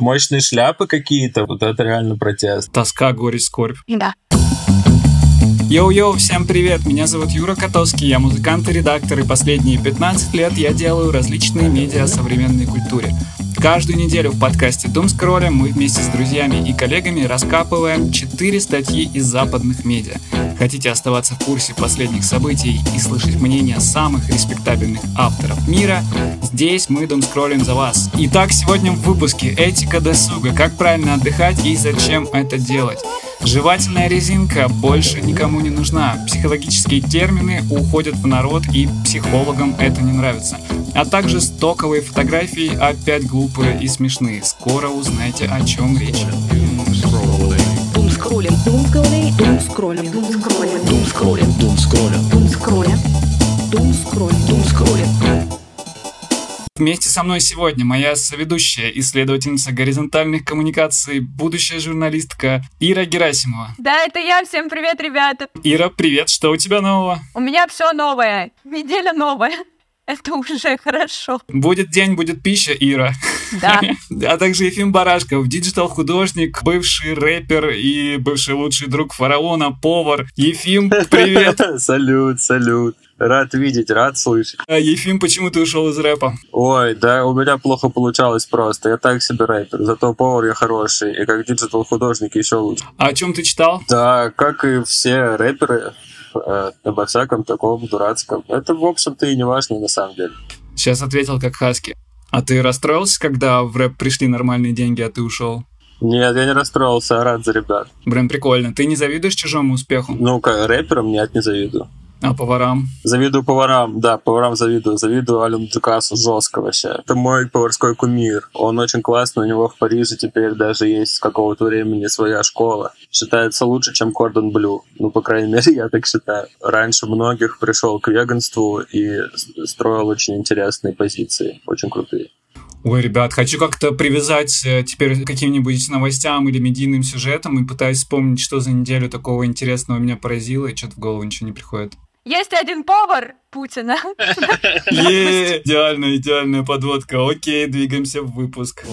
Мощные шляпы какие-то, вот это реально протест. Тоска, горесть, скорбь. Да. Йоу-йоу, всем привет, меня зовут Юра Катовский, я музыкант и редактор, и последние 15 лет я делаю различные медиа о современной культуре. Каждую неделю в подкасте «Думскроллим» мы вместе с друзьями и коллегами раскапываем 4 статьи из западных медиа. Хотите оставаться в курсе последних событий и слышать мнения самых респектабельных авторов мира? Здесь мы «Думскроллим» за вас. Итак, сегодня в выпуске «Этика досуга. Как правильно отдыхать и зачем это делать?» Жевательная резинка больше никому не нужна. Психологические термины уходят в народ, и психологам это не нравится. А также стоковые фотографии опять глупые и смешные. Скоро узнаете, о чем речь. Вместе со мной сегодня моя соведущая, исследовательница горизонтальных коммуникаций, будущая журналистка Ира Герасимова. Да, это я. Всем привет, ребята. Ира, привет. Что у тебя нового? У меня все новое. Неделя новая. Это уже хорошо. Будет день, будет пища, Ира. Да. А также Ефим Барашков, диджитал-художник, бывший рэпер и бывший лучший друг фараона, повар. Ефим, привет. Салют, салют. Рад видеть, рад слышать. А, Ефим, почему ты ушел из рэпа? Ой, да у меня плохо получалось просто. Я так себе рэпер, зато повар я хороший. И как диджитал-художник еще лучше. А о чем ты читал? Да, как и все рэперы, обо всяком таком дурацком. Это, в общем-то, и не важно на самом деле. Сейчас ответил как хаски. А ты расстроился, когда в рэп пришли нормальные деньги, а ты ушел? Нет, я не расстроился, а рад за ребят. Блин, прикольно. Ты не завидуешь чужому успеху? Ну-ка, рэперам нет, не завидую. А поварам? Завидую поварам, да, поварам завидую. Завидую Алену Дзюкасу жестко вообще. Это мой поварской кумир. Он очень классный, у него в Париже теперь даже есть с какого-то времени своя школа. Считается лучше, чем Кордон Блю. Ну, по крайней мере, я так считаю. Раньше многих пришел к веганству и строил очень интересные позиции, очень крутые. Ой, ребят, хочу как-то привязать теперь к каким-нибудь новостям или медийным сюжетам и пытаюсь вспомнить, что за неделю такого интересного меня поразило, и что-то в голову ничего не приходит. Есть один повар Путина. Идеальная, идеальная подводка. Окей, двигаемся в выпуск.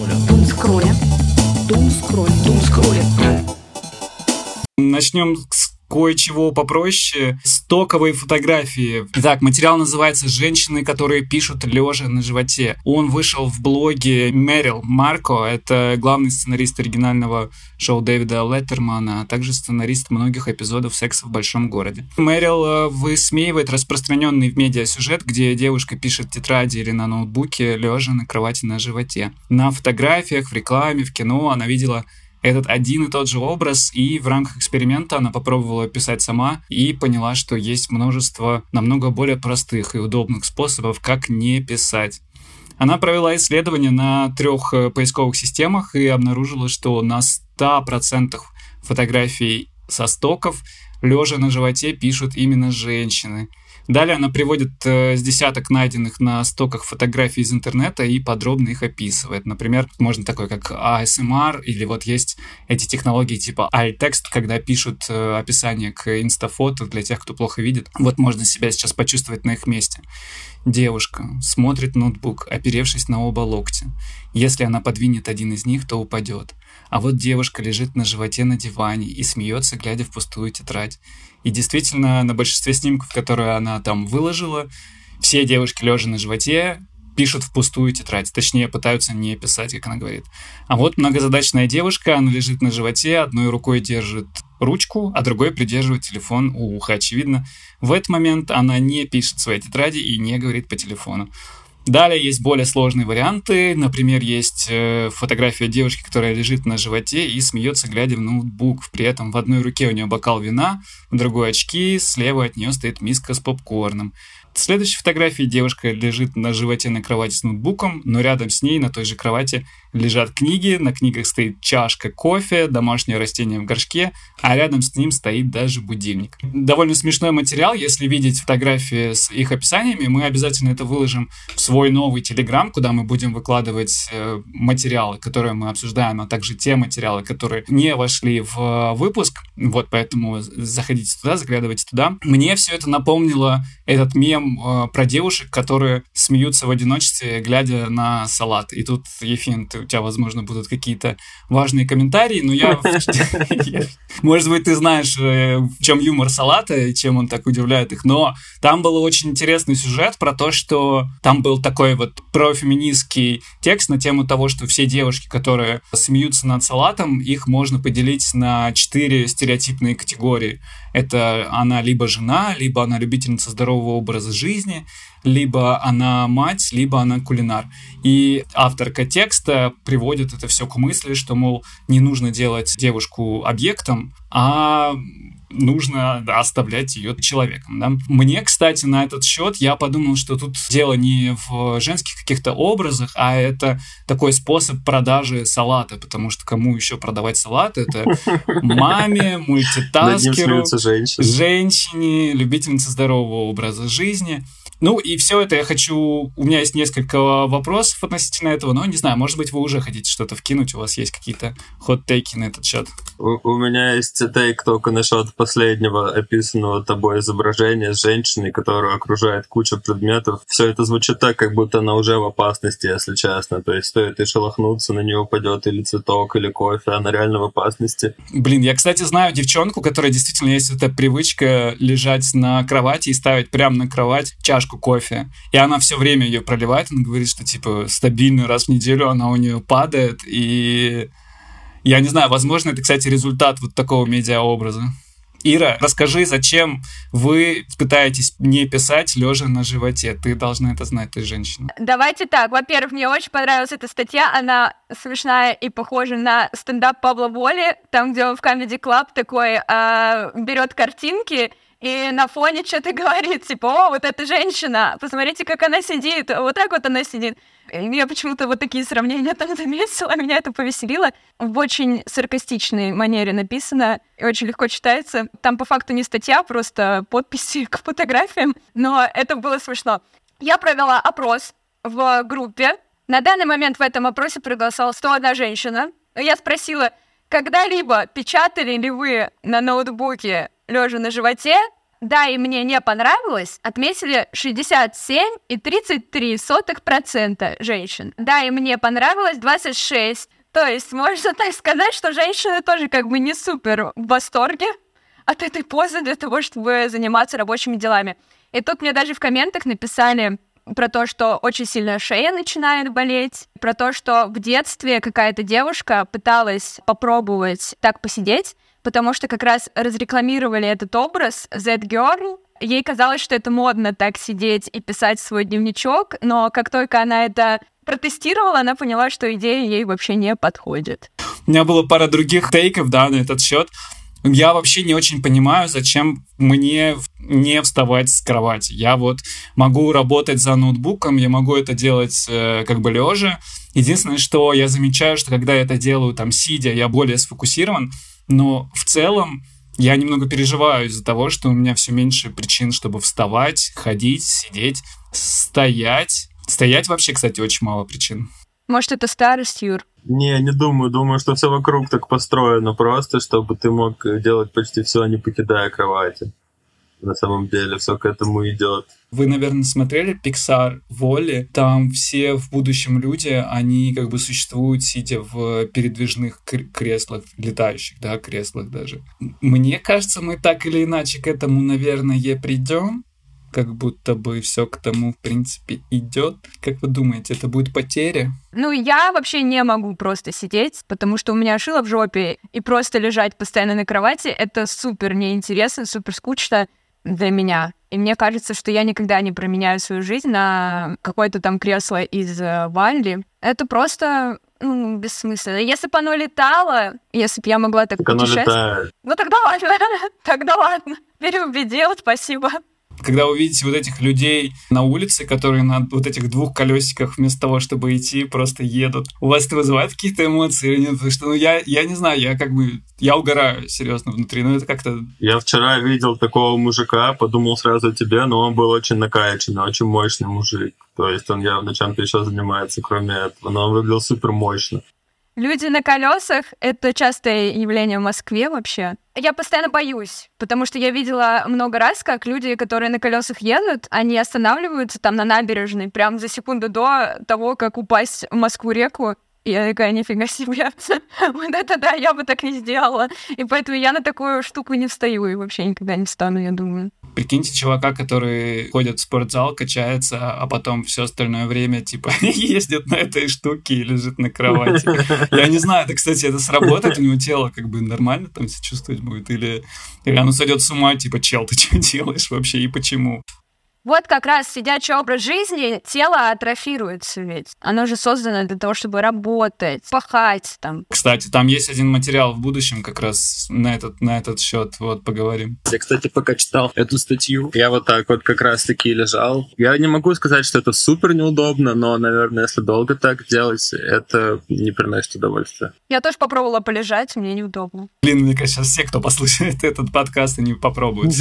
Начнем с кое-чего попроще. Стоковые фотографии. Итак, материал называется «Женщины, которые пишут лежа на животе». Он вышел в блоге Мэрил Марко. Это главный сценарист оригинального шоу Дэвида Леттермана, а также сценарист многих эпизодов «Секса в большом городе». Мэрил высмеивает распространенный в медиа сюжет, где девушка пишет в тетради или на ноутбуке лежа на кровати на животе. На фотографиях, в рекламе, в кино она видела этот один и тот же образ, и в рамках эксперимента она попробовала писать сама и поняла, что есть множество намного более простых и удобных способов, как не писать. Она провела исследование на 3 поисковых системах и обнаружила, что на 100% фотографий со стоков лежа на животе пишут именно женщины. Далее она приводит с десяток найденных на стоках фотографий из интернета и подробно их описывает. Например, можно такое, как ASMR, или вот есть эти технологии типа alt-текст, когда пишут описание к инстафото для тех, кто плохо видит. Вот можно себя сейчас почувствовать на их месте. Девушка смотрит ноутбук, оперевшись на оба локтя. Если она подвинет один из них, то упадет. А вот девушка лежит на животе на диване и смеется, глядя в пустую тетрадь. И действительно, на большинстве снимков, которые она там выложила, все девушки лежа на животе пишут в пустую тетрадь. Точнее, пытаются не писать, как она говорит. А вот многозадачная девушка, она лежит на животе, одной рукой держит ручку, а другой придерживает телефон у уха. Очевидно, в этот момент она не пишет в своей тетради и не говорит по телефону. Далее есть более сложные варианты. Например, есть фотография девушки, которая лежит на животе и смеется, глядя в ноутбук. При этом в одной руке у нее бокал вина, в другой очки, слева от нее стоит миска с попкорном. В следующей фотографии девушка лежит на животе на кровати с ноутбуком, но рядом с ней на той же кровати лежат книги, на книгах стоит чашка кофе, домашнее растение в горшке, а рядом с ним стоит даже будильник. Довольно смешной материал, если видеть фотографии с их описаниями, мы обязательно это выложим в свой новый Телеграм, куда мы будем выкладывать материалы, которые мы обсуждаем, а также те материалы, которые не вошли в выпуск, вот поэтому заходите туда, заглядывайте туда. Мне все это напомнило этот мем про девушек, которые смеются в одиночестве, глядя на салат. И тут, Ефим, ты у тебя, возможно, будут какие-то важные комментарии, но я... Может быть, ты знаешь, в чем юмор Салата и чем он так удивляет их, но там был очень интересный сюжет про то, что там был такой вот профеминистский текст на тему того, что все девушки, которые смеются над Салатом, их можно поделить на 4 стереотипные категории. Это она либо жена, либо она любительница здорового образа жизни, либо она мать, либо она кулинар. И авторка текста приводит это все к мысли, что, мол, не нужно делать девушку объектом, а нужно оставлять ее человеком. Да? Мне, кстати, на этот счет я подумал, что тут дело не в женских каких-то образах, а это такой способ продажи салата, потому что кому еще продавать салат? Это маме, мультитаскеру, женщине, любительнице здорового образа жизни. Ну и все это я хочу... У меня есть несколько вопросов относительно этого, но не знаю, может быть, вы уже хотите что-то вкинуть, у вас есть какие-то хот-тейки на этот счет? У меня есть тейк только насчет последнего описанного тобой изображения женщины, которую окружает куча предметов. Все это звучит так, как будто она уже в опасности, если честно. То есть стоит и шелохнуться, на нее упадет или цветок, или кофе, она реально в опасности. Блин, я, кстати, знаю девчонку, которая действительно есть эта привычка лежать на кровати и ставить прямо на кровать чашку кофе. И она все время ее проливает. Она говорит, что типа стабильно раз в неделю она у нее падает. И я не знаю, возможно, это, кстати, результат вот такого медиаобраза. Ира, расскажи, зачем вы пытаетесь не писать лежа на животе? Ты должна это знать, ты женщина. Давайте так. Во-первых, мне очень понравилась эта статья. Она смешная и похожа на стендап Павла Воли, там, где он в Comedy Club такой берет картинки и на фоне что-то говорит, типа, о, вот эта женщина, посмотрите, как она сидит, вот так вот она сидит. Я почему-то вот такие сравнения там заметила, меня это повеселило. В очень саркастичной манере написано, и очень легко читается. Там по факту не статья, просто подписи к фотографиям, но это было смешно. Я провела опрос в группе. На данный момент в этом опросе проголосовала 101 женщина. Я спросила, когда-либо печатали ли вы на ноутбуке лежа на животе? Да, и мне не понравилось, отметили 67,33% женщин. Да, и мне понравилось 26%. То есть можно так сказать, что женщины тоже как бы не супер в восторге от этой позы для того, чтобы заниматься рабочими делами. И тут мне даже в комментах написали про то, что очень сильно шея начинает болеть, про то, что в детстве какая-то девушка пыталась попробовать так посидеть, потому что как раз разрекламировали этот образ Z-Girl. Ей казалось, что это модно так сидеть и писать свой дневничок, но как только она это протестировала, она поняла, что идея ей вообще не подходит. У меня было пара других тейков, да, на этот счет. Я вообще не очень понимаю, зачем мне не вставать с кровати. Я вот могу работать за ноутбуком, я могу это делать как бы лежа. Единственное, что я замечаю, что когда я это делаю там сидя, я более сфокусирован, но в целом я немного переживаю из-за того, что у меня все меньше причин, чтобы вставать, ходить, сидеть, стоять. Стоять вообще, кстати, очень мало причин. Может, это старость, Юр? Не, не думаю. Думаю, что все вокруг так построено просто, чтобы ты мог делать почти все, не покидая кровати. На самом деле все к этому идет. Вы, наверное, смотрели Pixar «Валли». Там все в будущем люди, они как бы существуют, сидя в передвижных креслах, летающих, да, креслах даже. Мне кажется, мы так или иначе к этому, наверное, придем. Как будто бы все к тому, в принципе, идет. Как вы думаете, это будет потеря? Ну, я вообще не могу просто сидеть, потому что у меня шило в жопе, и просто лежать постоянно на кровати — это супер неинтересно, супер скучно для меня. И мне кажется, что я никогда не променяю свою жизнь на какое-то там кресло из Валли. Это просто... Ну, бессмысленно. Если бы оно летало, если бы я могла так путешествовать... Ну, тогда ладно. Тогда ладно. Переубедил, спасибо. Когда вы видите вот этих людей на улице, которые на вот этих двух колесиках вместо того, чтобы идти, просто едут, у вас это вызывает какие-то эмоции или нет? Потому что, ну, я не знаю, я как бы... Я угораю, серьезно, внутри. Ну, это как-то... Я вчера видел такого мужика, подумал сразу о тебе, но он был очень накачанный, очень мощный мужик. То есть он явно чем-то еще занимается, кроме этого. Но он выглядел супер мощно. Люди на колесах — это частое явление в Москве вообще. Я постоянно боюсь, потому что я видела много раз, как люди, которые на колесах едут, они останавливаются там на набережной прям за секунду до того, как упасть в Москву-реку. Я такая, нифига себе, вот это да, я бы так не сделала. И поэтому я на такую штуку не встаю и вообще никогда не встану, я думаю. Прикиньте чувака, который ходит в спортзал, качается, а потом все остальное время типа ездит на этой штуке и лежит на кровати. Я не знаю, это, кстати, это сработает, у него тело как бы нормально там себя чувствовать будет, или оно сойдет с ума, типа, чел, ты что делаешь вообще и почему? Вот как раз сидячий образ жизни, тело атрофируется ведь. Оно же создано для того, чтобы работать, пахать там. Кстати, там есть один материал в будущем как раз на этот счет. Вот, поговорим. Я, кстати, пока читал эту статью, я вот так вот как раз-таки лежал. Я не могу сказать, что это супер неудобно, но, наверное, если долго так делать, это не приносит удовольствия. Я тоже попробовала полежать, мне неудобно. Блин, мне кажется, сейчас все, кто послушает этот подкаст, они попробуют.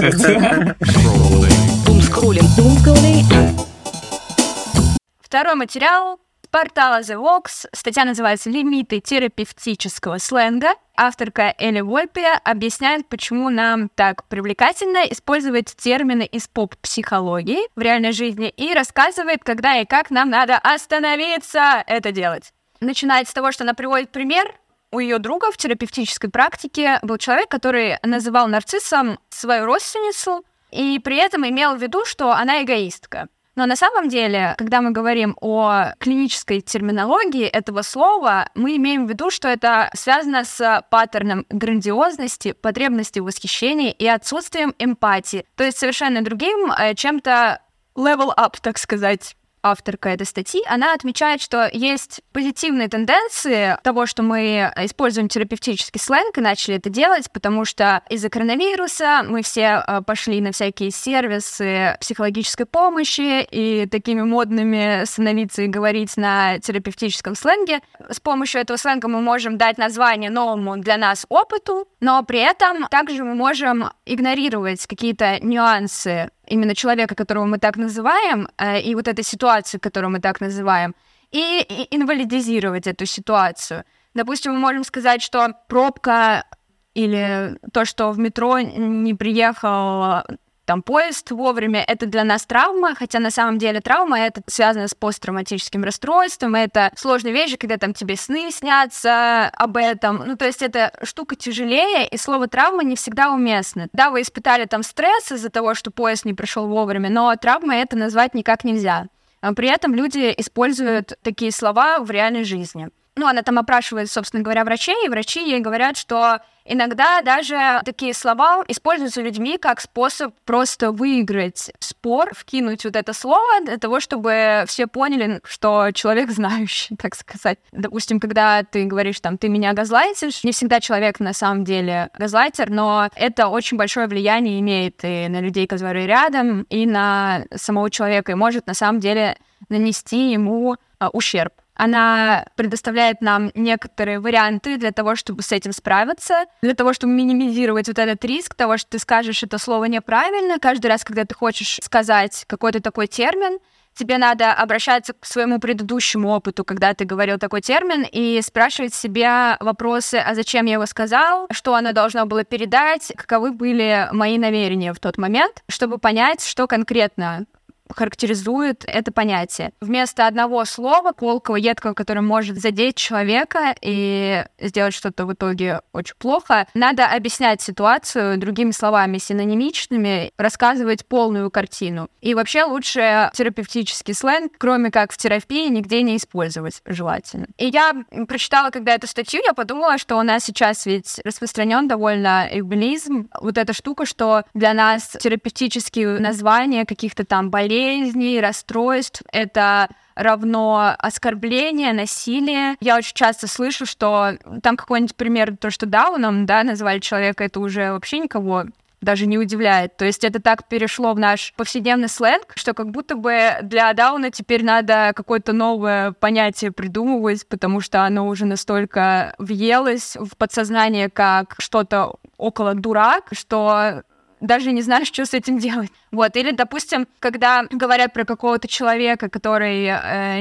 Второй материал портала The Vox. Статья называется «Лимиты терапевтического сленга». Авторка Элли Вольпия объясняет, почему нам так привлекательно использовать термины из поп-психологии в реальной жизни и рассказывает, когда и как нам надо остановиться это делать. Начинает с того, что она приводит пример. У ее друга в терапевтической практике был человек, который называл нарциссом свою родственницу, и при этом имел в виду, что она эгоистка. Но на самом деле, когда мы говорим о клинической терминологии этого слова, мы имеем в виду, что это связано с паттерном грандиозности, потребности в восхищении и отсутствием эмпатии. То есть совершенно другим, чем-то level up, так сказать. Авторка этой статьи, она отмечает, что есть позитивные тенденции того, что мы используем терапевтический сленг и начали это делать, потому что из-за коронавируса мы все пошли на всякие сервисы психологической помощи и такими модными становиться и говорить на терапевтическом сленге. С помощью этого сленга мы можем дать название новому для нас опыту, но при этом также мы можем игнорировать какие-то нюансы именно человека, которого мы так называем, и вот этой ситуации, которую мы так называем, и инвалидизировать эту ситуацию. Допустим, мы можем сказать, что пробка или то, что в метро не приехал там поезд вовремя, это для нас травма, хотя на самом деле травма это связано с посттравматическим расстройством, это сложные вещи, когда там тебе сны снятся об этом, ну то есть эта штука тяжелее, и слово травма не всегда уместно. Да, вы испытали там стресс из-за того, что поезд не пришел вовремя, но травмой это назвать никак нельзя. При этом люди используют такие слова в реальной жизни. Ну, она там опрашивает, собственно говоря, врачей, и врачи ей говорят, что иногда даже такие слова используются людьми как способ просто выиграть спор, вкинуть вот это слово для того, чтобы все поняли, что человек знающий, так сказать. Допустим, когда ты говоришь, там, ты меня газлайтишь, не всегда человек на самом деле газлайтер, но это очень большое влияние имеет и на людей, которые рядом, и на самого человека, и может на самом деле нанести ему ущерб. Она предоставляет нам некоторые варианты для того, чтобы с этим справиться, для того, чтобы минимизировать вот этот риск того, что ты скажешь это слово неправильно. Каждый раз, когда ты хочешь сказать какой-то такой термин, тебе надо обращаться к своему предыдущему опыту, когда ты говорил такой термин, и спрашивать себя вопросы, а зачем я его сказал, что оно должно было передать, каковы были мои намерения в тот момент, чтобы понять, что конкретно характеризует это понятие. Вместо одного слова, колкого, едкого, которое может задеть человека и сделать что-то в итоге очень плохо, надо объяснять ситуацию другими словами, синонимичными, рассказывать полную картину. И вообще лучше терапевтический сленг, кроме как в терапии, нигде не использовать желательно. И я прочитала, когда эту статью, я подумала, что у нас сейчас ведь распространен довольно эйболизм. Вот эта штука, что для нас терапевтические названия каких-то там болезней, расстройств, это равно оскорбление, насилие. Я очень часто слышу, что там какой-нибудь пример, то, что дауном, да, назвали человека, это уже вообще никого даже не удивляет. То есть это так перешло в наш повседневный сленг, что как будто бы для дауна теперь надо какое-то новое понятие придумывать, потому что оно уже настолько въелось в подсознание как что-то около дурак, что даже не знаешь, что с этим делать. Вот. Или, допустим, когда говорят про какого-то человека, который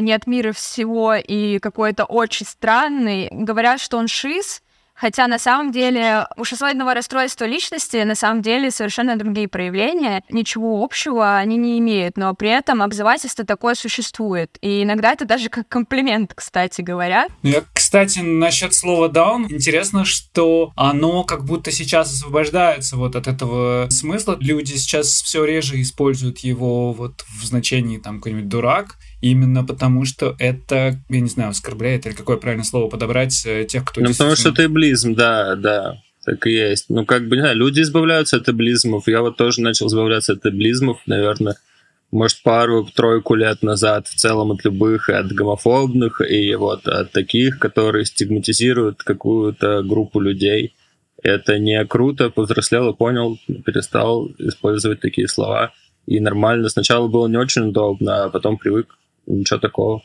не от мира всего и какой-то очень странный, говорят, что он шиз, Хотя на самом деле у шизоидного расстройства личности на самом деле совершенно другие проявления. Ничего общего они не имеют, но при этом обзывательство такое существует. И иногда это даже как комплимент, кстати говоря. Кстати, насчет слова «даун» интересно, что оно как будто сейчас освобождается вот от этого смысла. Люди сейчас все реже используют его вот в значении там какой-нибудь «дурак». Именно потому, что это, я не знаю, оскорбляет, или какое правильное слово подобрать тех, кто... Ну, действительно... потому что это эблизм, да, так и есть. Ну, как бы, не знаю, люди избавляются от эблизмов. Я вот тоже начал избавляться от эблизмов, наверное, может, пару-тройку лет назад, в целом от любых, и от гомофобных, и вот от таких, которые стигматизируют какую-то группу людей. Это не круто, повзрослел и понял, перестал использовать такие слова. И нормально, сначала было не очень удобно, а потом привык. Ничего такого.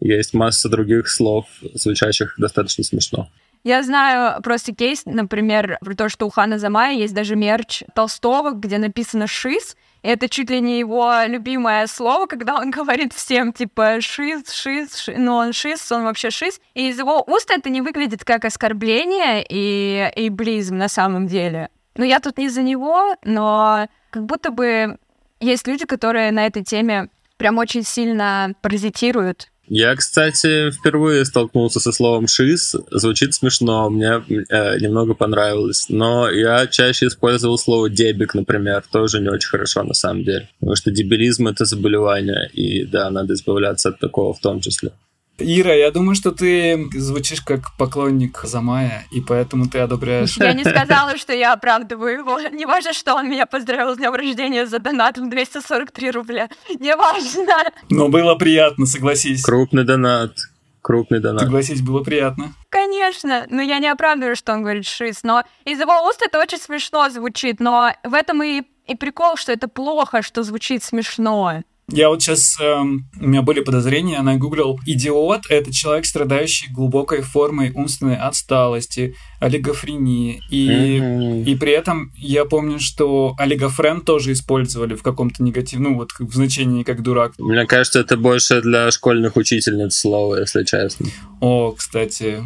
Есть масса других слов, звучащих достаточно смешно. Я знаю просто кейс, например, про то, что у Хана Замая есть даже мерч Толстого, где написано «шиз». Это чуть ли не его любимое слово, когда он говорит всем, типа, шиз, но он шиз, он вообще шиз. И из его уст это не выглядит как оскорбление и эйблизм на самом деле. Ну, я тут не за него, но как будто бы есть люди, которые на этой теме прям очень сильно паразитируют. Я, кстати, впервые столкнулся со словом «шиз». Звучит смешно, мне немного понравилось. Но я чаще использовал слово «дебик», например. Тоже не очень хорошо, на самом деле. Потому что дебилизм — это заболевание. И да, надо избавляться от такого в том числе. Ира, я думаю, что ты звучишь как поклонник Замая, и поэтому ты одобряешь. Я не сказала, что я оправдываю его. Не важно, что он меня поздравил с днем рождения за донат в 243 рубля. Не важно. Но было приятно, согласись. Крупный донат. Согласись, было приятно. Конечно, но я не оправдываю, что он говорит «шиз», но из его уст это очень смешно звучит, но в этом и прикол, что это плохо, что звучит смешно. Я вот сейчас... у меня были подозрения, я нагуглил. Идиот — это человек, страдающий глубокой формой умственной отсталости, олигофрении. И при этом я помню, что олигофрен тоже использовали в каком-то негативном... Ну, вот в значении как дурак. Мне кажется, это больше для школьных учительниц слово, если честно. О, кстати.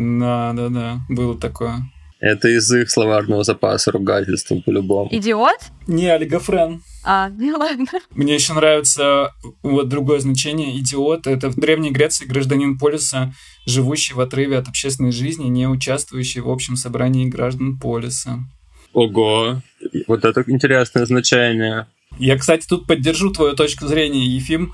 Да, было такое. Это из их словарного запаса ругательства по-любому. Идиот? Не, олигофрен. А, ну ладно. Мне еще нравится вот другое значение. Идиот — это в Древней Греции гражданин полиса, живущий в отрыве от общественной жизни, не участвующий в общем собрании граждан полиса. Ого, вот это интересное значение. Я, кстати, тут поддержу твою точку зрения, Ефим.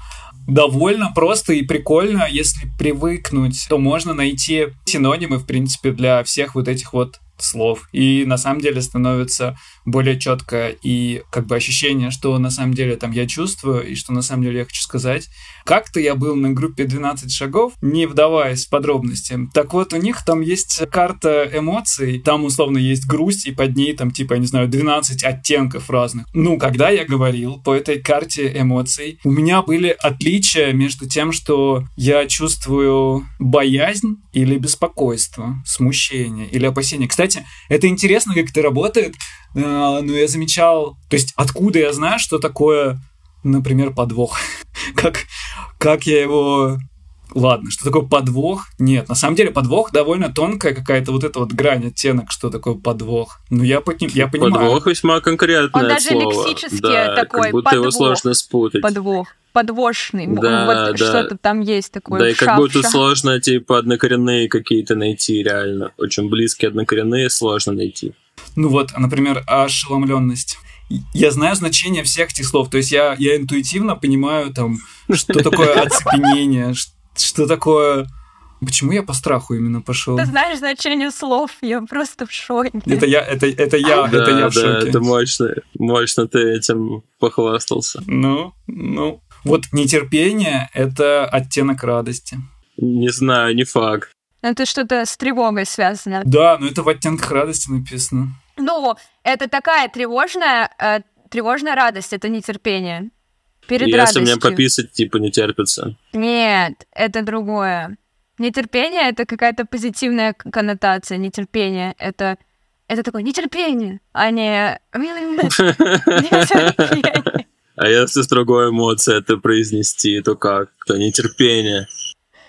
Довольно просто и прикольно, если привыкнуть, то можно найти синонимы, в принципе, для всех вот этих вот слов. И на самом деле становится более четко и как бы ощущение, что на самом деле там я чувствую и что на самом деле я хочу сказать. Как-то я был на группе 12 шагов, не вдаваясь в подробности. Так вот, у них там есть карта эмоций, там условно есть грусть, и под ней там типа, я не знаю, 12 оттенков разных. Ну, когда я говорил по этой карте эмоций, у меня были отличия между тем, что я чувствую боязнь или беспокойство, смущение или опасение. Кстати, это интересно, как это работает, но я замечал, то есть откуда я знаю, что такое, например, подвох, как я его... Ладно, что такое подвох? Нет, на самом деле подвох довольно тонкая какая-то вот эта вот грань, оттенок, что такое подвох. Ну, я понимаю. Подвох весьма конкретное слово. Он даже лексически такой, как будто подвох. Его сложно спутать. Подвох. Подвошный. Да, вот да. Что-то там есть такое. Да, и как будто сложно, типа, однокоренные какие-то найти реально. Очень близкие однокоренные сложно найти. Ну вот, например, ошеломленность. Я знаю значение всех этих слов. То есть я интуитивно понимаю, там, что такое оцепенение, что такое... Почему я по страху именно пошел? Ты знаешь значение слов, я просто в шоке. Это я в шоке. Да, это мощно ты этим похвастался. Ну. Вот нетерпение — это оттенок радости. Не знаю, не факт. Это что-то с тревогой связано. Да, но это в оттенках радости написано. Ну, это такая тревожная радость, это нетерпение. Если радостью. Мне пописать, типа, не терпится. Нет, это другое. Нетерпение — это какая-то позитивная коннотация. Нетерпение — это такое нетерпение, а не... Нетерпение. А если с другой эмоцией это произнести, то как? То нетерпение.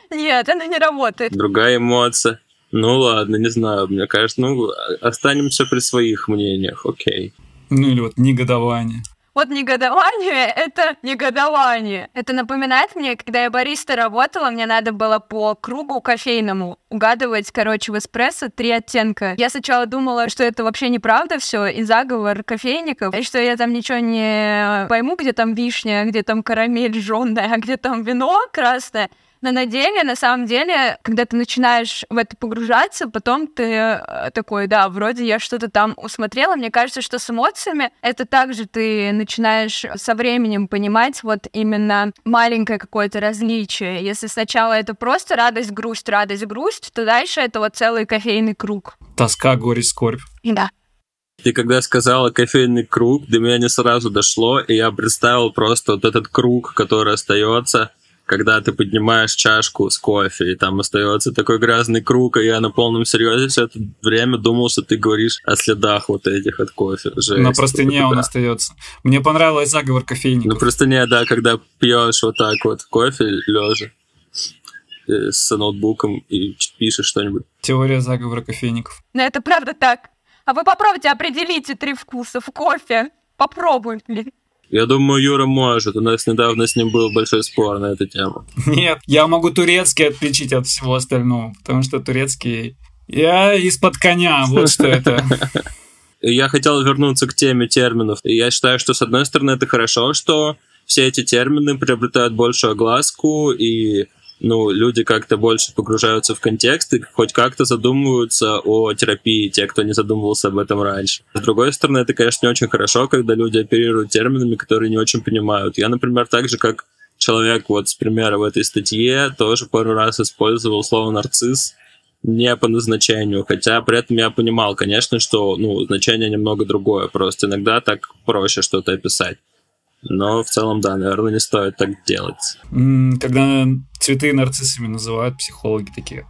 Нет, она не работает. Другая эмоция. Ну ладно, не знаю, мне кажется, ну останемся при своих мнениях, окей. Ну или вот негодование. Вот негодование — это негодование. Это напоминает мне, когда я бариста работала, мне надо было по кругу кофейному угадывать, короче, в эспрессо 3 оттенка. Я сначала думала, что это вообще неправда все и заговор кофейников, и что я там ничего не пойму, где там вишня, где там карамель жжёная, а где там вино красное. Но на деле, на самом деле, когда ты начинаешь в это погружаться, потом ты такой, да, вроде я что-то там усмотрела. Мне кажется, что с эмоциями это также ты начинаешь со временем понимать вот именно маленькое какое-то различие. Если сначала это просто радость, грусть, то дальше это вот целый кофейный круг. Тоска, горесть, скорбь. Да. И когда сказала кофейный круг, до меня не сразу дошло, и я представил просто вот этот круг, который остается. Когда ты поднимаешь чашку с кофе, и там остается такой грязный круг, и я на полном серьезе все это время думал, что ты говоришь о следах вот этих от кофе. Жесть. На простыне он остается. Мне понравилось заговор кофейников. На простыне, да, когда пьешь вот так вот кофе лежа с ноутбуком и пишешь что-нибудь. Теория заговора кофейников. Но это правда так. А вы попробуйте, определите 3 вкуса в кофе. Попробуй, блин. Я думаю, Юра может. У нас недавно с ним был большой спор на эту тему. Нет, я могу турецкий отличить от всего остального, потому что турецкий... Я из-под коня, вот что это. Я хотел вернуться к теме терминов. Я считаю, что, с одной стороны, это хорошо, что все эти термины приобретают большую огласку, и люди как-то больше погружаются в контекст и хоть как-то задумываются о терапии, те, кто не задумывался об этом раньше. С другой стороны, это, конечно, не очень хорошо, когда люди оперируют терминами, которые не очень понимают. Я, например, так же, как человек вот с примера в этой статье, тоже пару раз использовал слово «нарцисс» не по назначению, хотя при этом я понимал, конечно, что значение немного другое, просто иногда так проще что-то описать. Но в целом, да, наверное, не стоит так делать. Когда цветы нарциссами называют, психологи такие: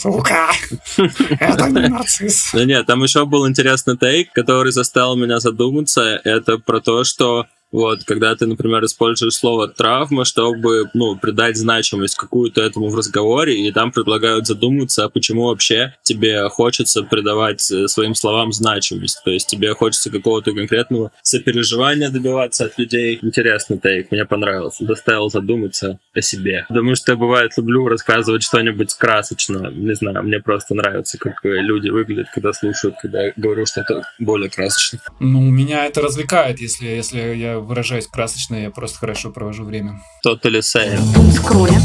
сука, это не нарцисс. Да нет, там еще был интересный тейк, который заставил меня задуматься. Это про то, что вот, когда ты, например, используешь слово «травма», чтобы, придать значимость какую-то этому в разговоре, и там предлагают задуматься, а почему вообще тебе хочется придавать своим словам значимость. То есть тебе хочется какого-то конкретного сопереживания добиваться от людей. Интересный тейк, мне понравился, заставил задуматься о себе. Потому что я, бывает, люблю рассказывать что-нибудь красочное. Не знаю, мне просто нравится, как люди выглядят, когда слушают, когда я говорю что-то более красочное. Меня это развлекает, если я выражаюсь красочно, я просто хорошо провожу время. Тотали Сэйм. Думскроллим.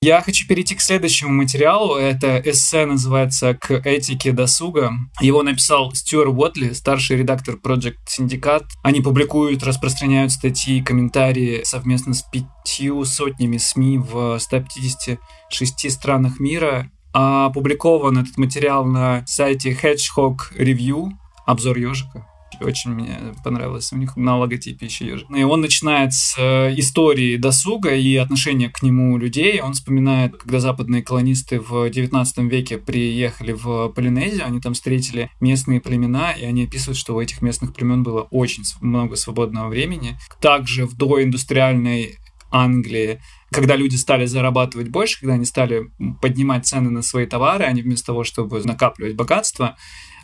Я хочу перейти к следующему материалу. Это эссе, называется «К этике досуга». Его написал Стюарт Уотли, старший редактор Project Syndicate. Они публикуют, распространяют статьи и комментарии совместно с 500 СМИ в 156 странах мира. Опубликован этот материал на сайте Hedgehog Review. Обзор ежика. Очень мне понравилось. У них на логотипе еще ежик. И он начинает с истории досуга и отношения к нему людей. Он вспоминает, когда западные колонисты в 19 веке приехали в Полинезию, они там встретили местные племена, и они описывают, что у этих местных племен было очень много свободного времени. Также в доиндустриальной Англии, когда люди стали зарабатывать больше, когда они стали поднимать цены на свои товары, они вместо того, чтобы накапливать богатство,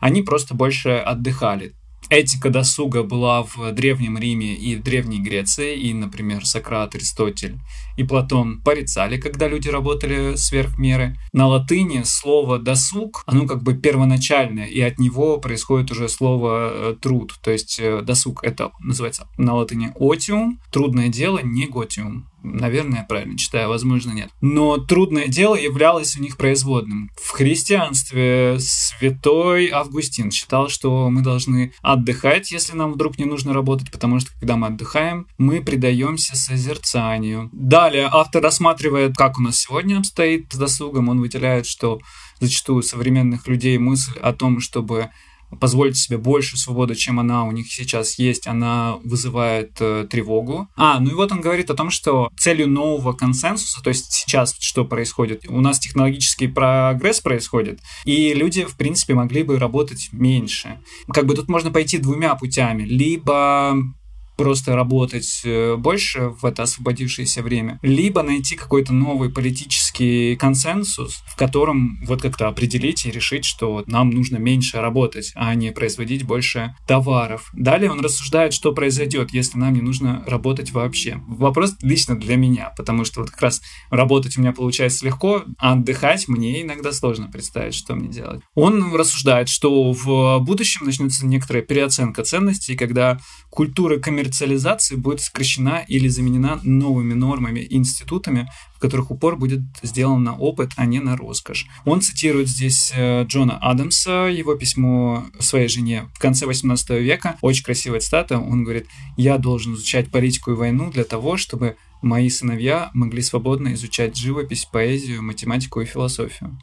они просто больше отдыхали. Этика досуга была в Древнем Риме и в Древней Греции, и, например, Сократ, Аристотель и Платон порицали, когда люди работали сверх меры. На латыни слово «досуг», оно как бы первоначальное, и от него происходит уже слово «труд». То есть досуг — это называется на латыни «отиум», трудное дело — не «готиум». Наверное, я правильно читаю, возможно, нет. Но трудное дело являлось у них производным. В христианстве святой Августин считал, что мы должны отдыхать, если нам вдруг не нужно работать, потому что, когда мы отдыхаем, мы предаемся созерцанию. Далее автор рассматривает, как у нас сегодня обстоит с досугом. Он выделяет, что зачастую у современных людей мысль о том, чтобы позволить себе больше свободы, чем она у них сейчас есть, она вызывает тревогу. И вот он говорит о том, что целью нового консенсуса, то есть сейчас что происходит, у нас технологический прогресс происходит, и люди, в принципе, могли бы работать меньше. Как бы тут можно пойти двумя путями. Либо просто работать больше в это освободившееся время, либо найти какой-то новый политический консенсус, в котором вот как-то определить и решить, что нам нужно меньше работать, а не производить больше товаров. Далее он рассуждает, что произойдет, если нам не нужно работать вообще. Вопрос лично для меня, потому что вот как раз работать у меня получается легко, а отдыхать мне иногда сложно представить, что мне делать. Он рассуждает, что в будущем начнется некоторая переоценка ценностей, когда культура коммерциализации будет сокращена или заменена новыми нормами и институтами, в которых упор будет сделан на опыт, а не на роскошь. Он цитирует здесь Джона Адамса, его письмо своей жене в конце 18 века. Очень красивая цитата. Он говорит: «Я должен изучать политику и войну для того, чтобы мои сыновья могли свободно изучать живопись, поэзию, математику и философию».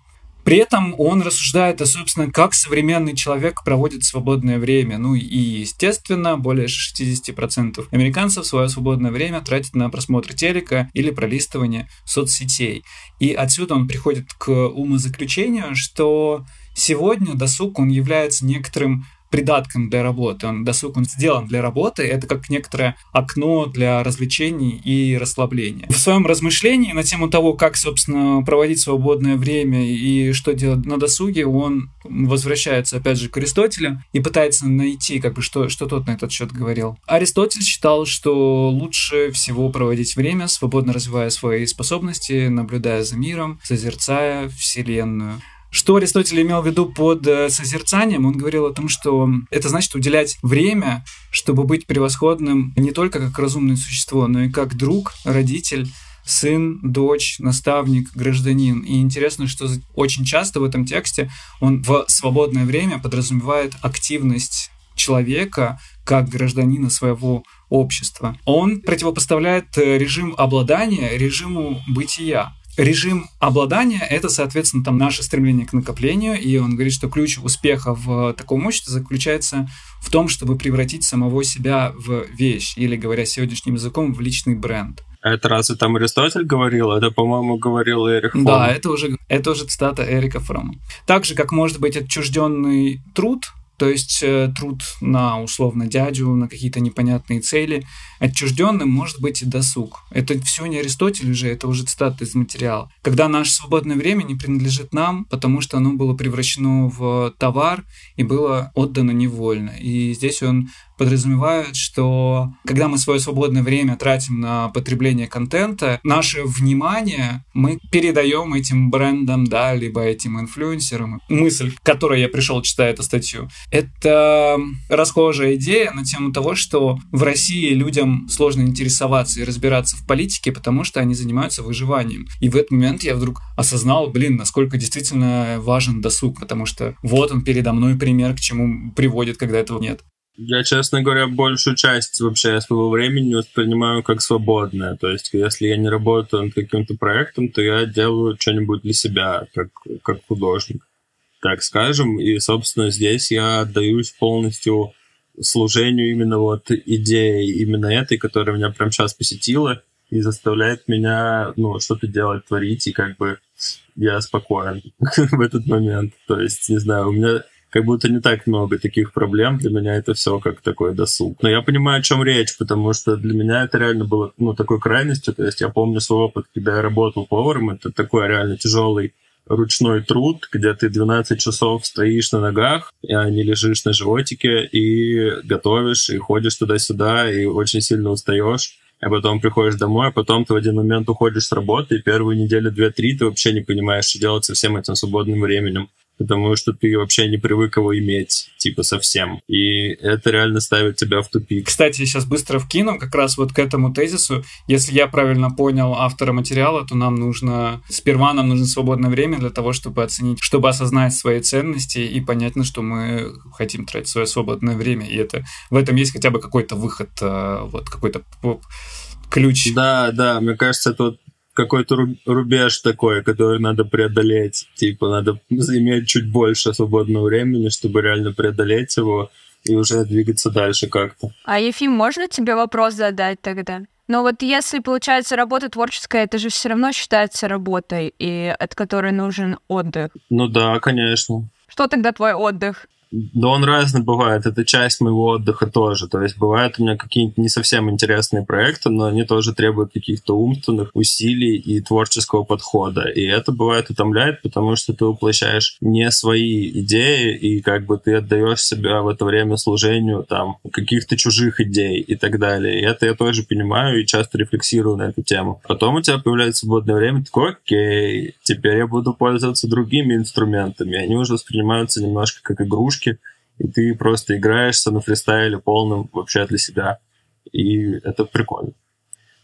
При этом он рассуждает о, собственно, как современный человек проводит свободное время. Ну и, естественно, более 60% американцев свое свободное время тратят на просмотр телека или пролистывание соцсетей. И отсюда он приходит к умозаключению, что сегодня досуг, он является некоторым придатком для работы. Досуг, он сделан для работы, это как некоторое окно для развлечений и расслабления. В своем размышлении на тему того, как, собственно, проводить свободное время и что делать на досуге, он возвращается, опять же, к Аристотелю и пытается найти, как бы, что тот на этот счет говорил. Аристотель считал, что лучше всего проводить время, свободно развивая свои способности, наблюдая за миром, созерцая Вселенную. Что Аристотель имел в виду под созерцанием? Он говорил о том, что это значит уделять время, чтобы быть превосходным не только как разумное существо, но и как друг, родитель, сын, дочь, наставник, гражданин. И интересно, что очень часто в этом тексте он в свободное время подразумевает активность человека как гражданина своего общества. Он противопоставляет режим обладания режиму бытия. Режим обладания — это, соответственно, там наше стремление к накоплению, и он говорит, что ключ успеха в таком обществе заключается в том, чтобы превратить самого себя в вещь, или, говоря сегодняшним языком, в личный бренд. Это разве там Аристотель говорил? Это, по-моему, говорил Эрих Фромм. Да, это уже цитата Эриха Фромма. Так же, как может быть отчужденный труд, то есть труд на, условно, дядю, на какие-то непонятные цели. Отчужденным может быть и досуг. Это все не Аристотель уже, это уже цитата из материала. Когда наше свободное время не принадлежит нам, потому что оно было превращено в товар и было отдано невольно. И здесь он подразумевает, что когда мы свое свободное время тратим на потребление контента, наше внимание мы передаем этим брендам, да, либо этим инфлюенсерам. Мысль, к которой я пришел, читая эту статью, это расхожая идея на тему того, что в России людям сложно интересоваться и разбираться в политике, потому что они занимаются выживанием. И в этот момент я вдруг осознал, насколько действительно важен досуг, потому что вот он передо мной пример, к чему приводит, когда этого нет. Я, честно говоря, большую часть вообще своего времени воспринимаю как свободное. То есть, если я не работаю над каким-то проектом, то я делаю что-нибудь для себя, как художник, так скажем. И, собственно, здесь я отдаюсь полностью служению именно вот идеи, именно этой, которая меня прямо сейчас посетила и заставляет меня, что-то делать, творить, и как бы я спокоен в этот момент. То есть, не знаю, у меня... как будто не так много таких проблем. Для меня это все как такой досуг. Но я понимаю, о чем речь, потому что для меня это реально было такой крайностью. То есть я помню свой опыт, когда я работал поваром. Это такой реально тяжелый ручной труд, где ты 12 часов стоишь на ногах, а не лежишь на животике, и готовишь, и ходишь туда-сюда, и очень сильно устаешь. А потом приходишь домой, а потом ты в один момент уходишь с работы, и первую неделю, 2-3 ты вообще не понимаешь, что делать со всем этим свободным временем. Потому что ты вообще не привык его иметь, совсем. И это реально ставит тебя в тупик. Кстати, я сейчас быстро вкину как раз вот к этому тезису. Если я правильно понял автора материала, то нам нужно свободное время для того, чтобы оценить, чтобы осознать свои ценности и понять, на что мы хотим тратить свое свободное время. И в этом есть хотя бы какой-то выход, вот какой-то ключ. Да, мне кажется, это какой-то рубеж такой, который надо преодолеть. Надо иметь чуть больше свободного времени, чтобы реально преодолеть его и уже двигаться дальше как-то. А, Ефим, можно тебе вопрос задать тогда? Вот если, получается, работа творческая, это же все равно считается работой, и от которой нужен отдых. Да, конечно. Что тогда твой отдых? Да он разный бывает, это часть моего отдыха тоже, то есть бывают у меня какие-нибудь не совсем интересные проекты, но они тоже требуют каких-то умственных усилий и творческого подхода, и это бывает утомляет, потому что ты воплощаешь не свои идеи, и как бы ты отдаешь себя в это время служению там каких-то чужих идей и так далее, и это я тоже понимаю и часто рефлексирую на эту тему. Потом у тебя появляется свободное время, такой, окей, теперь я буду пользоваться другими инструментами, они уже воспринимаются немножко как игрушки, и ты просто играешься на фристайле полном вообще для себя. И это прикольно.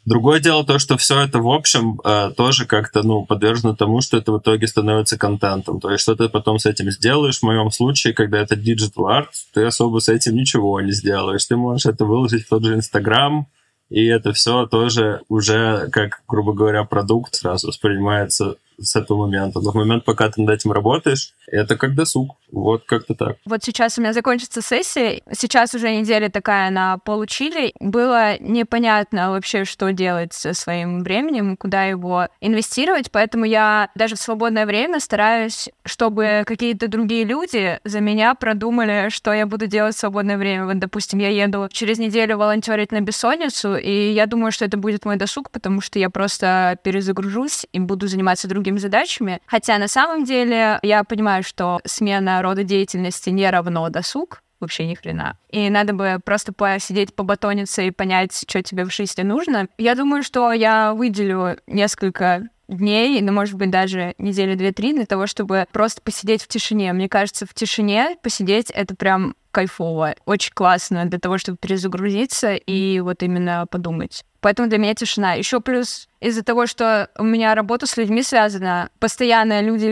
Другое дело то, что все это в общем тоже как-то подвержено тому, что это в итоге становится контентом. То есть что ты потом с этим сделаешь? В моем случае, когда это digital art, ты особо с этим ничего не сделаешь. Ты можешь это выложить в тот же Instagram, и это все тоже уже, как, грубо говоря, продукт сразу воспринимается с этого момента. Но в момент, пока ты над этим работаешь, это как досуг. Вот как-то так. Вот сейчас у меня закончится сессия. Сейчас уже неделя такая на получили. Было непонятно вообще, что делать со своим временем, куда его инвестировать. Поэтому я даже в свободное время стараюсь, чтобы какие-то другие люди за меня продумали, что я буду делать в свободное время. Вот, допустим, я еду через неделю волонтерить на бессонницу, и я думаю, что это будет мой досуг, потому что я просто перезагружусь и буду заниматься другими задачами. Хотя на самом деле я понимаю, что смена рода деятельности не равно досуг, вообще ни хрена. И надо бы просто посидеть, побатониться и понять, что тебе в жизни нужно. Я думаю, что я выделю несколько дней, ну, может быть, даже недели 2-3 для того, чтобы просто посидеть в тишине. Мне кажется, в тишине посидеть — это прям кайфово, очень классно для того, чтобы перезагрузиться и вот именно подумать. Поэтому для меня тишина. Еще плюс из-за того, что у меня работа с людьми связана, постоянно люди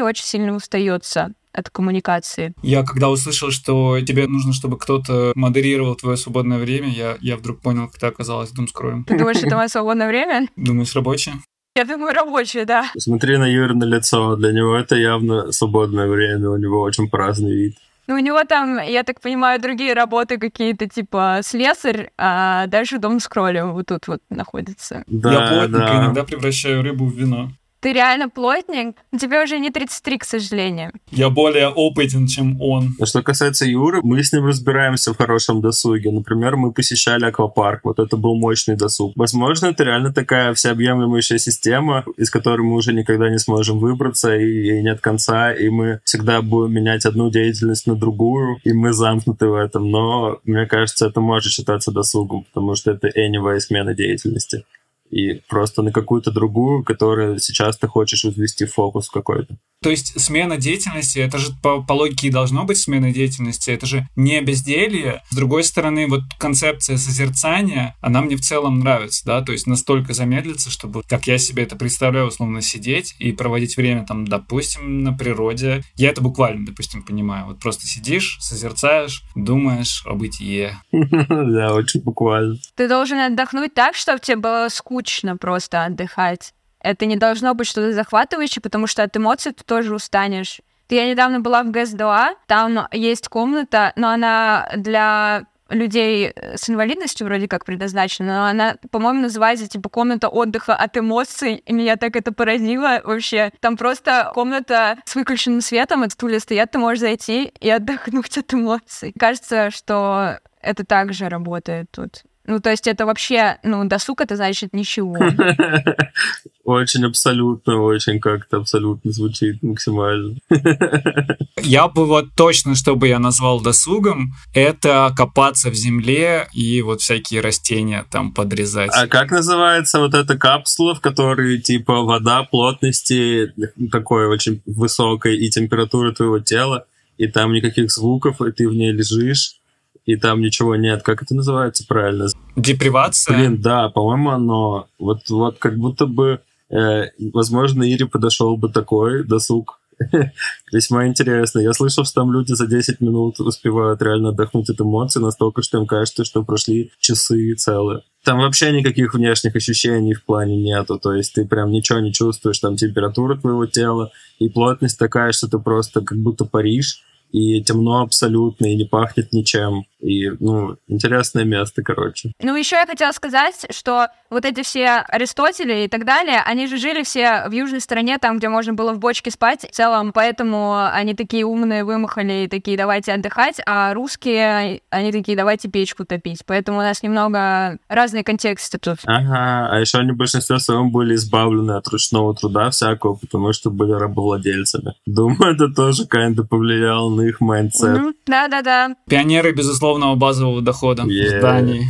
очень сильно устаются от коммуникации. Я когда услышал, что тебе нужно, чтобы кто-то модерировал твое свободное время, я вдруг понял, как ты оказалась в Думскроллим. Ты думаешь, это мое свободное время? Думаешь, рабочее? Я думаю, рабочее, да. Смотри на Юру на лицо, для него это явно свободное время, у него очень праздный вид. Ну, у него там, я так понимаю, другие работы какие-то, типа слесарь, а дальше Думскроллим вот тут вот находится. Да, я плотник, да. Иногда превращаю рыбу в вино. Ты реально плотник? Тебе уже не 33, к сожалению. Я более опытен, чем он. А что касается Юры, мы с ним разбираемся в хорошем досуге. Например, мы посещали аквапарк. Вот это был мощный досуг. Возможно, это реально такая всеобъемлющая система, из которой мы уже никогда не сможем выбраться, и нет конца, и мы всегда будем менять одну деятельность на другую, и мы замкнуты в этом. Но, мне кажется, это может считаться досугом, потому что это anyway смена деятельности. И просто на какую-то другую, которую сейчас ты хочешь возвести в фокус какой-то. То есть смена деятельности, это же по логике должно быть смена деятельности, это же не безделье. С другой стороны, вот концепция созерцания, она мне в целом нравится, да, то есть настолько замедлиться, чтобы, как я себе это представляю, условно сидеть и проводить время там, допустим, на природе. Я это буквально, допустим, понимаю. Вот просто сидишь, созерцаешь, думаешь о бытие. Да, очень буквально. Ты должен отдохнуть так, чтобы тебе было скучно. Просто отдыхать. Это не должно быть что-то захватывающее, потому что от эмоций ты тоже устанешь. Я недавно была в ГС-2, там есть комната, но она для людей с инвалидностью вроде как предназначена, но она, по-моему, называется типа комната отдыха от эмоций, и меня так это поразило вообще. Там просто комната с выключенным светом, от стулья стоят, ты можешь зайти и отдохнуть от эмоций. Кажется, что это также работает тут. Ну, то есть это вообще, досуг, это значит ничего. Очень абсолютно, очень как-то абсолютно звучит максимально. Я бы вот точно, что бы я назвал досугом, это копаться в земле и вот всякие растения там подрезать. А как называется вот эта капсула, в которой типа вода плотности такой очень высокой и температура твоего тела, и там никаких звуков, и ты в ней лежишь? И там ничего нет. Как это называется правильно? Депривация? Блин, да, по-моему, оно... Вот как будто бы, возможно, Ире подошел бы такой досуг. Весьма интересно. Я слышал, что там люди за 10 минут успевают реально отдохнуть от эмоций настолько, что им кажется, что прошли часы целые. Там вообще никаких внешних ощущений в плане нету, то есть ты прям ничего не чувствуешь, там температура твоего тела и плотность такая, что ты просто как будто паришь. и темно абсолютно, и не пахнет ничем. И, ну, интересное место, короче. Ну, еще я хотела сказать, что вот эти все Аристотели и так далее, они же жили все в южной стороне, там, где можно было в бочке спать. В целом, поэтому они такие умные вымахали, такие, давайте отдыхать, а русские, они такие, давайте печку топить. Поэтому у нас немного разные контексты тут. Ага, а еще они в большинстве своем были избавлены от ручного труда всякого, потому что были рабовладельцами. Думаю, это тоже как-то повлияло на их майндсет. Mm-hmm. Да-да-да. Пионеры, безусловно, базового дохода в здании.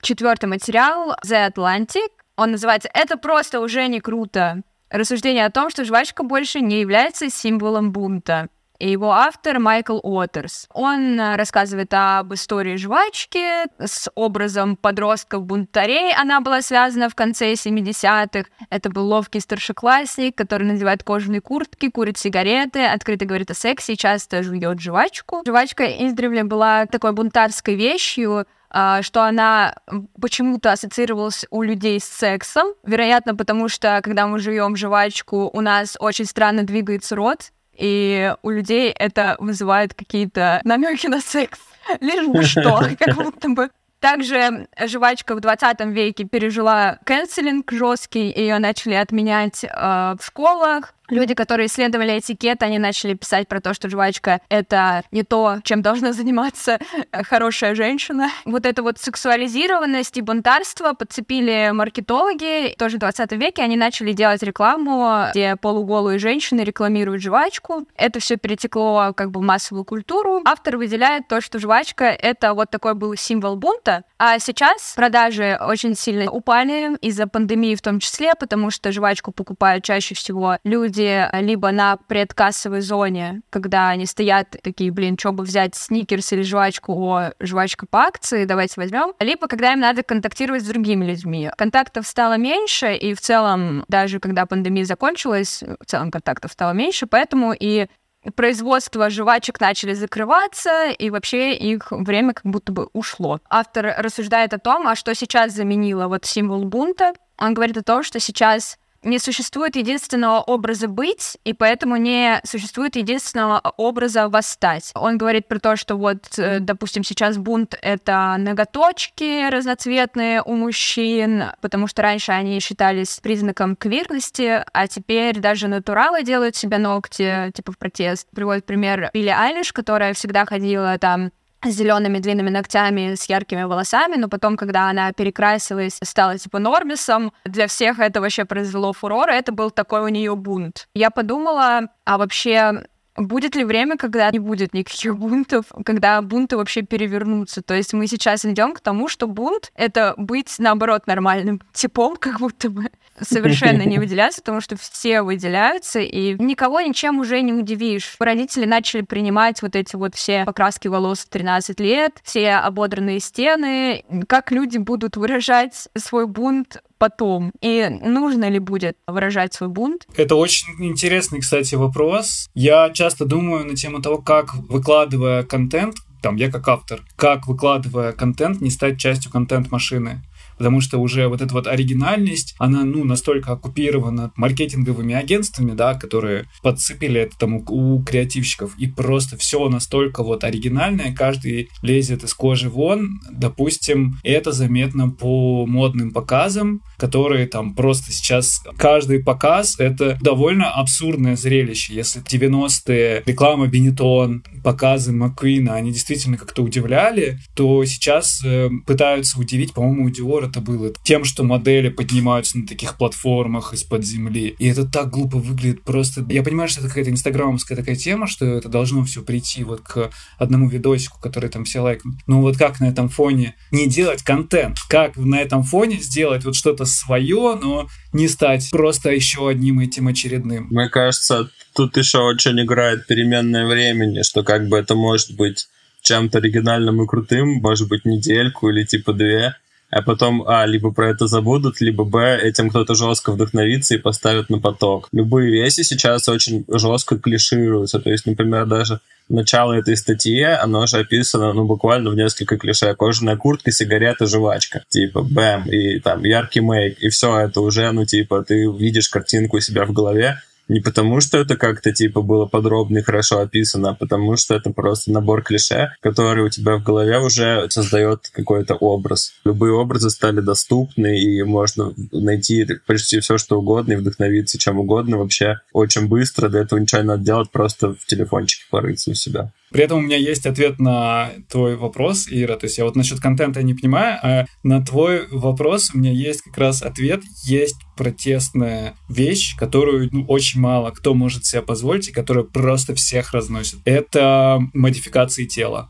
Четвертый материал The Atlantic. Он называется «Это просто уже не круто». Рассуждение о том, что жвачка больше не является символом бунта. И его автор Майкл Уотерс. Он рассказывает об истории жвачки с образом подростков-бунтарей. Она была связана в конце 70-х. Это был ловкий старшеклассник, который надевает кожаные куртки, курит сигареты, открыто говорит о сексе и часто жует жвачку. Жвачка издревле была такой бунтарской вещью, что она почему-то ассоциировалась у людей с сексом. Вероятно, потому что, когда мы жуем жвачку, у нас очень странно двигается рот, и у людей это вызывает какие-то намеки на секс. Лишь бы что, как будто бы. Также жвачка в 20 веке пережила кэнселинг жесткий, ее начали отменять в школах. Люди, которые исследовали этикет, они начали писать про то, что жвачка — это не то, чем должна заниматься хорошая женщина. Вот эту вот сексуализированность и бунтарство подцепили маркетологи. Тоже в 20 веке они начали делать рекламу, где полуголые женщины рекламируют жвачку. Это все перетекло как бы в массовую культуру. Автор выделяет то, что жвачка — это вот такой был символ бунта. А сейчас продажи очень сильно упали из-за пандемии в том числе, потому что жвачку покупают чаще всего люди, либо на предкассовой зоне, когда они стоят такие, блин, что бы взять, сникерс или жвачку, о, жвачка по акции, давайте возьмем. Либо когда им надо контактировать с другими людьми. Контактов стало меньше, и в целом, даже когда пандемия закончилась, в целом контактов стало меньше, поэтому и производство жвачек начали закрываться, и вообще их время как будто бы ушло. Автор рассуждает о том, а что сейчас заменило вот символ бунта. Он говорит о том, что сейчас не существует единственного образа быть, и поэтому не существует единственного образа восстать. Он говорит про то, что вот, допустим, сейчас бунт — это ноготочки разноцветные у мужчин, потому что раньше они считались признаком квирности, а теперь даже натуралы делают себе ногти, типа в протест. Приводит пример Билли Айлиш, которая всегда ходила там с зелеными длинными ногтями, с яркими волосами, но потом, когда она перекрасилась, стала типа Нормисом, для всех это вообще произвело фурор, это был такой у нее бунт. Я подумала, а вообще будет ли время, когда не будет никаких бунтов, когда бунты вообще перевернутся? То есть мы сейчас идем к тому, что бунт — это быть, наоборот, нормальным типом, как будто бы совершенно не выделяться, потому что все выделяются, и никого ничем уже не удивишь. Родители начали принимать вот эти вот все покраски волос в 13 лет, все ободранные стены. Как люди будут выражать свой бунт потом? И нужно ли будет выражать свой бунт? Это очень интересный, кстати, вопрос. Я часто думаю на тему того, как, выкладывая контент, там, я как автор, как, выкладывая контент, не стать частью контент-машины. Потому что уже вот эта вот оригинальность, она, ну, настолько оккупирована маркетинговыми агентствами, да, которые подцепили это там у креативщиков, и просто все настолько вот оригинальное, каждый лезет из кожи вон. Допустим, это заметно по модным показам, которые там просто сейчас каждый показ — это довольно абсурдное зрелище. Если 90-е реклама Бенетон, показы Маккуина, они действительно как-то удивляли, то сейчас пытаются удивить, по-моему, у Диора это было тем, что модели поднимаются на таких платформах из-под земли. И это так глупо выглядит просто. Я понимаю, что это какая-то инстаграмовская такая тема, что это должно все прийти вот к одному видосику, который там все лайкнут. Но вот как на этом фоне не делать контент? Как на этом фоне сделать вот что-то свое, но не стать просто еще одним этим очередным? Мне кажется, тут еще очень играет переменное времени, что как бы это может быть чем-то оригинальным и крутым, может быть, недельку или типа две, а потом, либо про это забудут, либо, б, этим кто-то жестко вдохновится и поставит на поток. Любые вещи сейчас очень жестко клишируются, то есть, например, даже начало этой статьи, оно же описано, ну, буквально в несколько клише. Кожаная куртка, сигарета, жвачка. Типа, бэм, и там яркий мейк, и все это уже, ну, типа, ты видишь картинку у себя в голове, не потому, что это как-то, типа, было подробно и хорошо описано, а потому, что это просто набор клише, который у тебя в голове уже создает какой-то образ. Любые образы стали доступны, и можно найти почти все, что угодно, и вдохновиться чем угодно вообще очень быстро. Для этого ничего не надо делать, просто в телефончике порыться у себя. При этом у меня есть ответ на твой вопрос, Ира. То есть я вот насчет контента я не понимаю, а на твой вопрос у меня есть как раз ответ. Есть протестная вещь, которую, ну, очень мало кто может себе позволить, и которая просто всех разносит. Это модификации тела.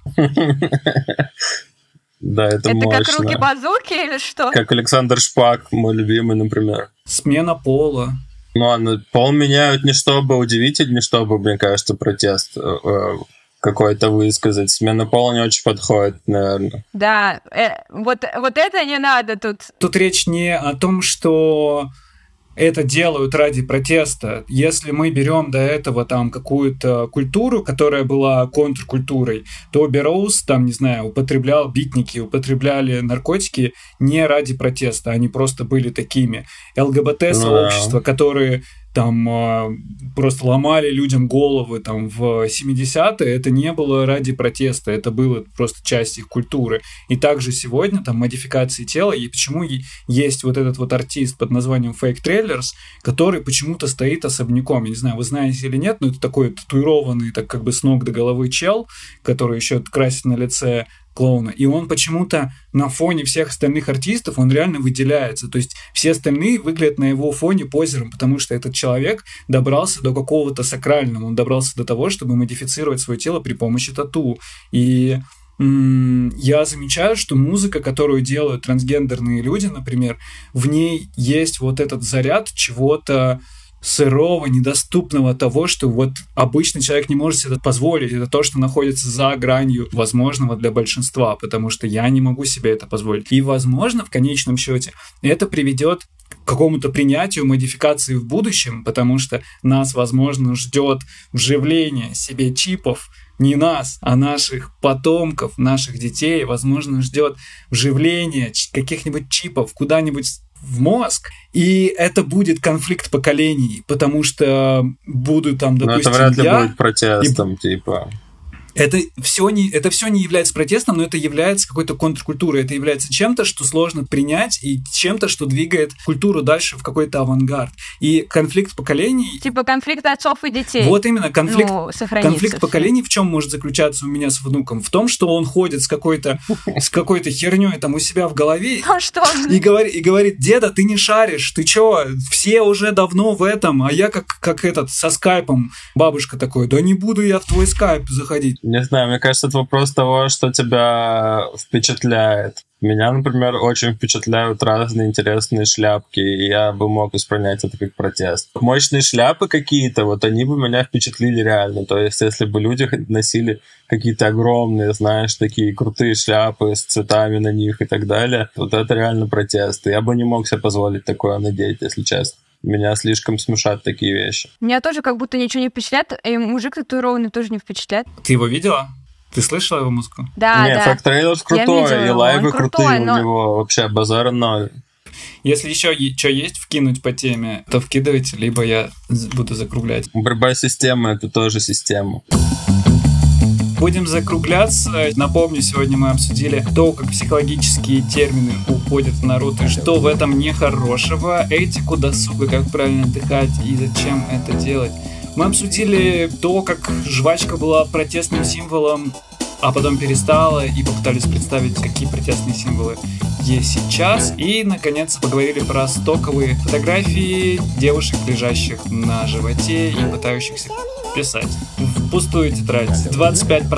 Да, это мощно. Это как руки-базуки или что? Как Александр Шпак, мой любимый, например. Смена пола. Ну ладно, пол меняют не чтобы удивить, не чтобы, мне кажется, протест какой-то высказать. Смена пола не очень подходит, наверное. Да, вот это не надо тут. Тут речь не о том, что это делают ради протеста. Если мы берем до этого там какую-то культуру, которая была контркультурой, то Берроуз, там, не знаю, битники употребляли наркотики не ради протеста, они просто были такими. ЛГБТ-сообщества, которые там просто ломали людям головы там, в 70-е, это не было ради протеста, это было просто часть их культуры. И также сегодня там модификации тела, и почему есть вот этот вот артист под названием Fake Trailers, который почему-то стоит особняком, я не знаю, вы знаете или нет, но это такой татуированный, так как бы с ног до головы чел, который еще красит на лице клоуна. И он почему-то на фоне всех остальных артистов, он реально выделяется. То есть все остальные выглядят на его фоне позером, потому что этот человек добрался до какого-то сакрального. Он добрался до того, чтобы модифицировать свое тело при помощи тату. И я замечаю, что музыка, которую делают трансгендерные люди, например, в ней есть вот этот заряд чего-то сырого, недоступного, того, что вот обычный человек не может себе это позволить. Это то, что находится за гранью возможного для большинства, потому что я не могу себе это позволить. И, возможно, в конечном счете это приведет к какому-то принятию модификации в будущем, потому что нас, возможно, ждет вживление себе чипов, не нас, а наших потомков, наших детей, возможно, ждет вживление каких-нибудь чипов куда-нибудь в мозг, и это будет конфликт поколений, потому что будут там, допустим, это вряд ли будет протестом, типа. Это все не является протестом, но это является какой-то контркультурой, это является чем-то, что сложно принять, и чем-то, что двигает культуру дальше в какой-то авангард. И конфликт поколений... Типа конфликт отцов и детей. Вот именно, конфликт поколений в чем может заключаться у меня с внуком? В том, что он ходит с какой-то херней там у себя в голове и говорит: деда, ты не шаришь, ты чё? Все уже давно в этом, а я как этот, со скайпом. Бабушка такой: да не буду я в твой скайп заходить. Не знаю, мне кажется, это вопрос того, что тебя впечатляет. Меня, например, очень впечатляют разные интересные шляпки, и я бы мог воспринять это как протест. Мощные шляпы какие-то, вот они бы меня впечатлили реально. То есть, если бы люди носили какие-то огромные, знаешь, такие крутые шляпы с цветами на них и так далее, вот это реально протест. Я бы не мог себе позволить такое надеть, если честно. Меня слишком смешат такие вещи. Меня тоже как будто ничего не впечатляет, и мужик татуированный тоже не впечатляет. Ты его видела? Ты слышала его музыку? Да, нет, да. Нет, Fake Trailers крутой, и лайвы крутые, но у него вообще базара ноль. Если еще что есть вкинуть по теме, то вкидывайте, либо я буду закруглять. Борьба системы — это тоже система. Будем закругляться. Напомню, сегодня мы обсудили то, как психологические термины уходят в народ и что в этом нехорошего, этику досуга, как правильно отдыхать и зачем это делать. Мы обсудили то, как жвачка была протестным символом, а потом перестала, и попытались представить, какие протестные символы есть сейчас. И, наконец, поговорили про стоковые фотографии девушек, лежащих на животе и пытающихся писать в пустую тетрадь. 25%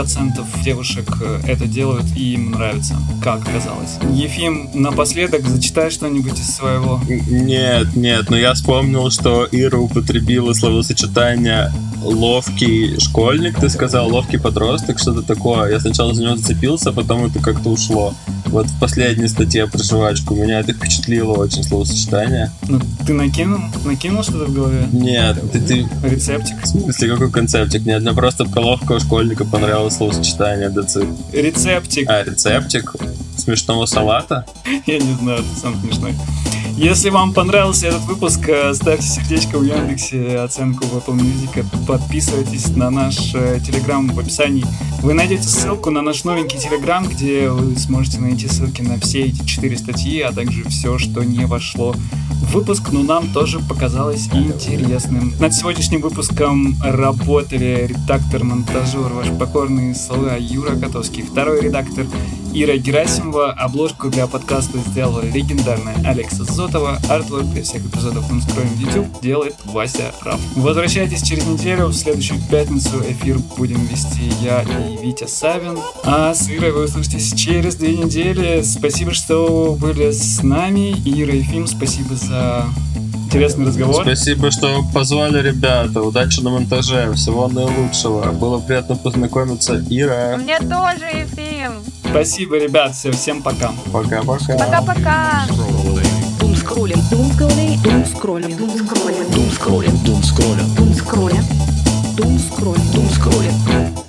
девушек это делают, и им нравится, как оказалось. Ефим, напоследок зачитай что-нибудь из своего. Нет, но я вспомнил, что Ира употребила словосочетание «ловкий школьник», ты сказал «ловкий подросток», что-то такое. Я сначала за него зацепился, а потом это как-то ушло. Вот последняя статья про жвачку. Меня это впечатлило очень, словосочетание. Ну, ты накинул что-то в голове? Нет, ты... Рецептик? В смысле, какой концептик? Нет, мне просто половка у школьника понравилось словосочетание децик. Рецептик. А, рецептик? Смешного салата? Я не знаю, это сам смешной. Если вам понравился этот выпуск, ставьте сердечко в Яндексе, оценку в Apple Music, подписывайтесь на наш Телеграм в описании. Вы найдете ссылку на наш новенький Телеграм, где вы сможете найти ссылки на все эти 4 статьи, а также все, что не вошло в выпуск, но нам тоже показалось интересным. Над сегодняшним выпуском работали редактор-монтажер, ваш покорный слуга Юра Катовский, второй редактор Ира Герасимова, обложку для подкаста сделала легендарная Алекс Зотов, артворк для всех эпизодов «Думскроллим» в YouTube делает Вася Раф. Возвращайтесь через неделю, в следующую пятницу эфир будем вести я и Витя Савин, а с Ирой вы услышитесь через 2 недели. Спасибо, что были с нами. Ира и Ефим, спасибо за интересный разговор. Спасибо, что позвали, ребята. Удачи на монтаже, всего наилучшего. Было приятно познакомиться, Ира. Мне тоже, Ефим. Спасибо, ребят, всем пока. Пока-пока. Пока-пока. Думскроллим, думскроллим, думскроллим, думскроллим, думскроллим, думскроллим, думскроллим, думскроллим, думскроллим, думскроллим.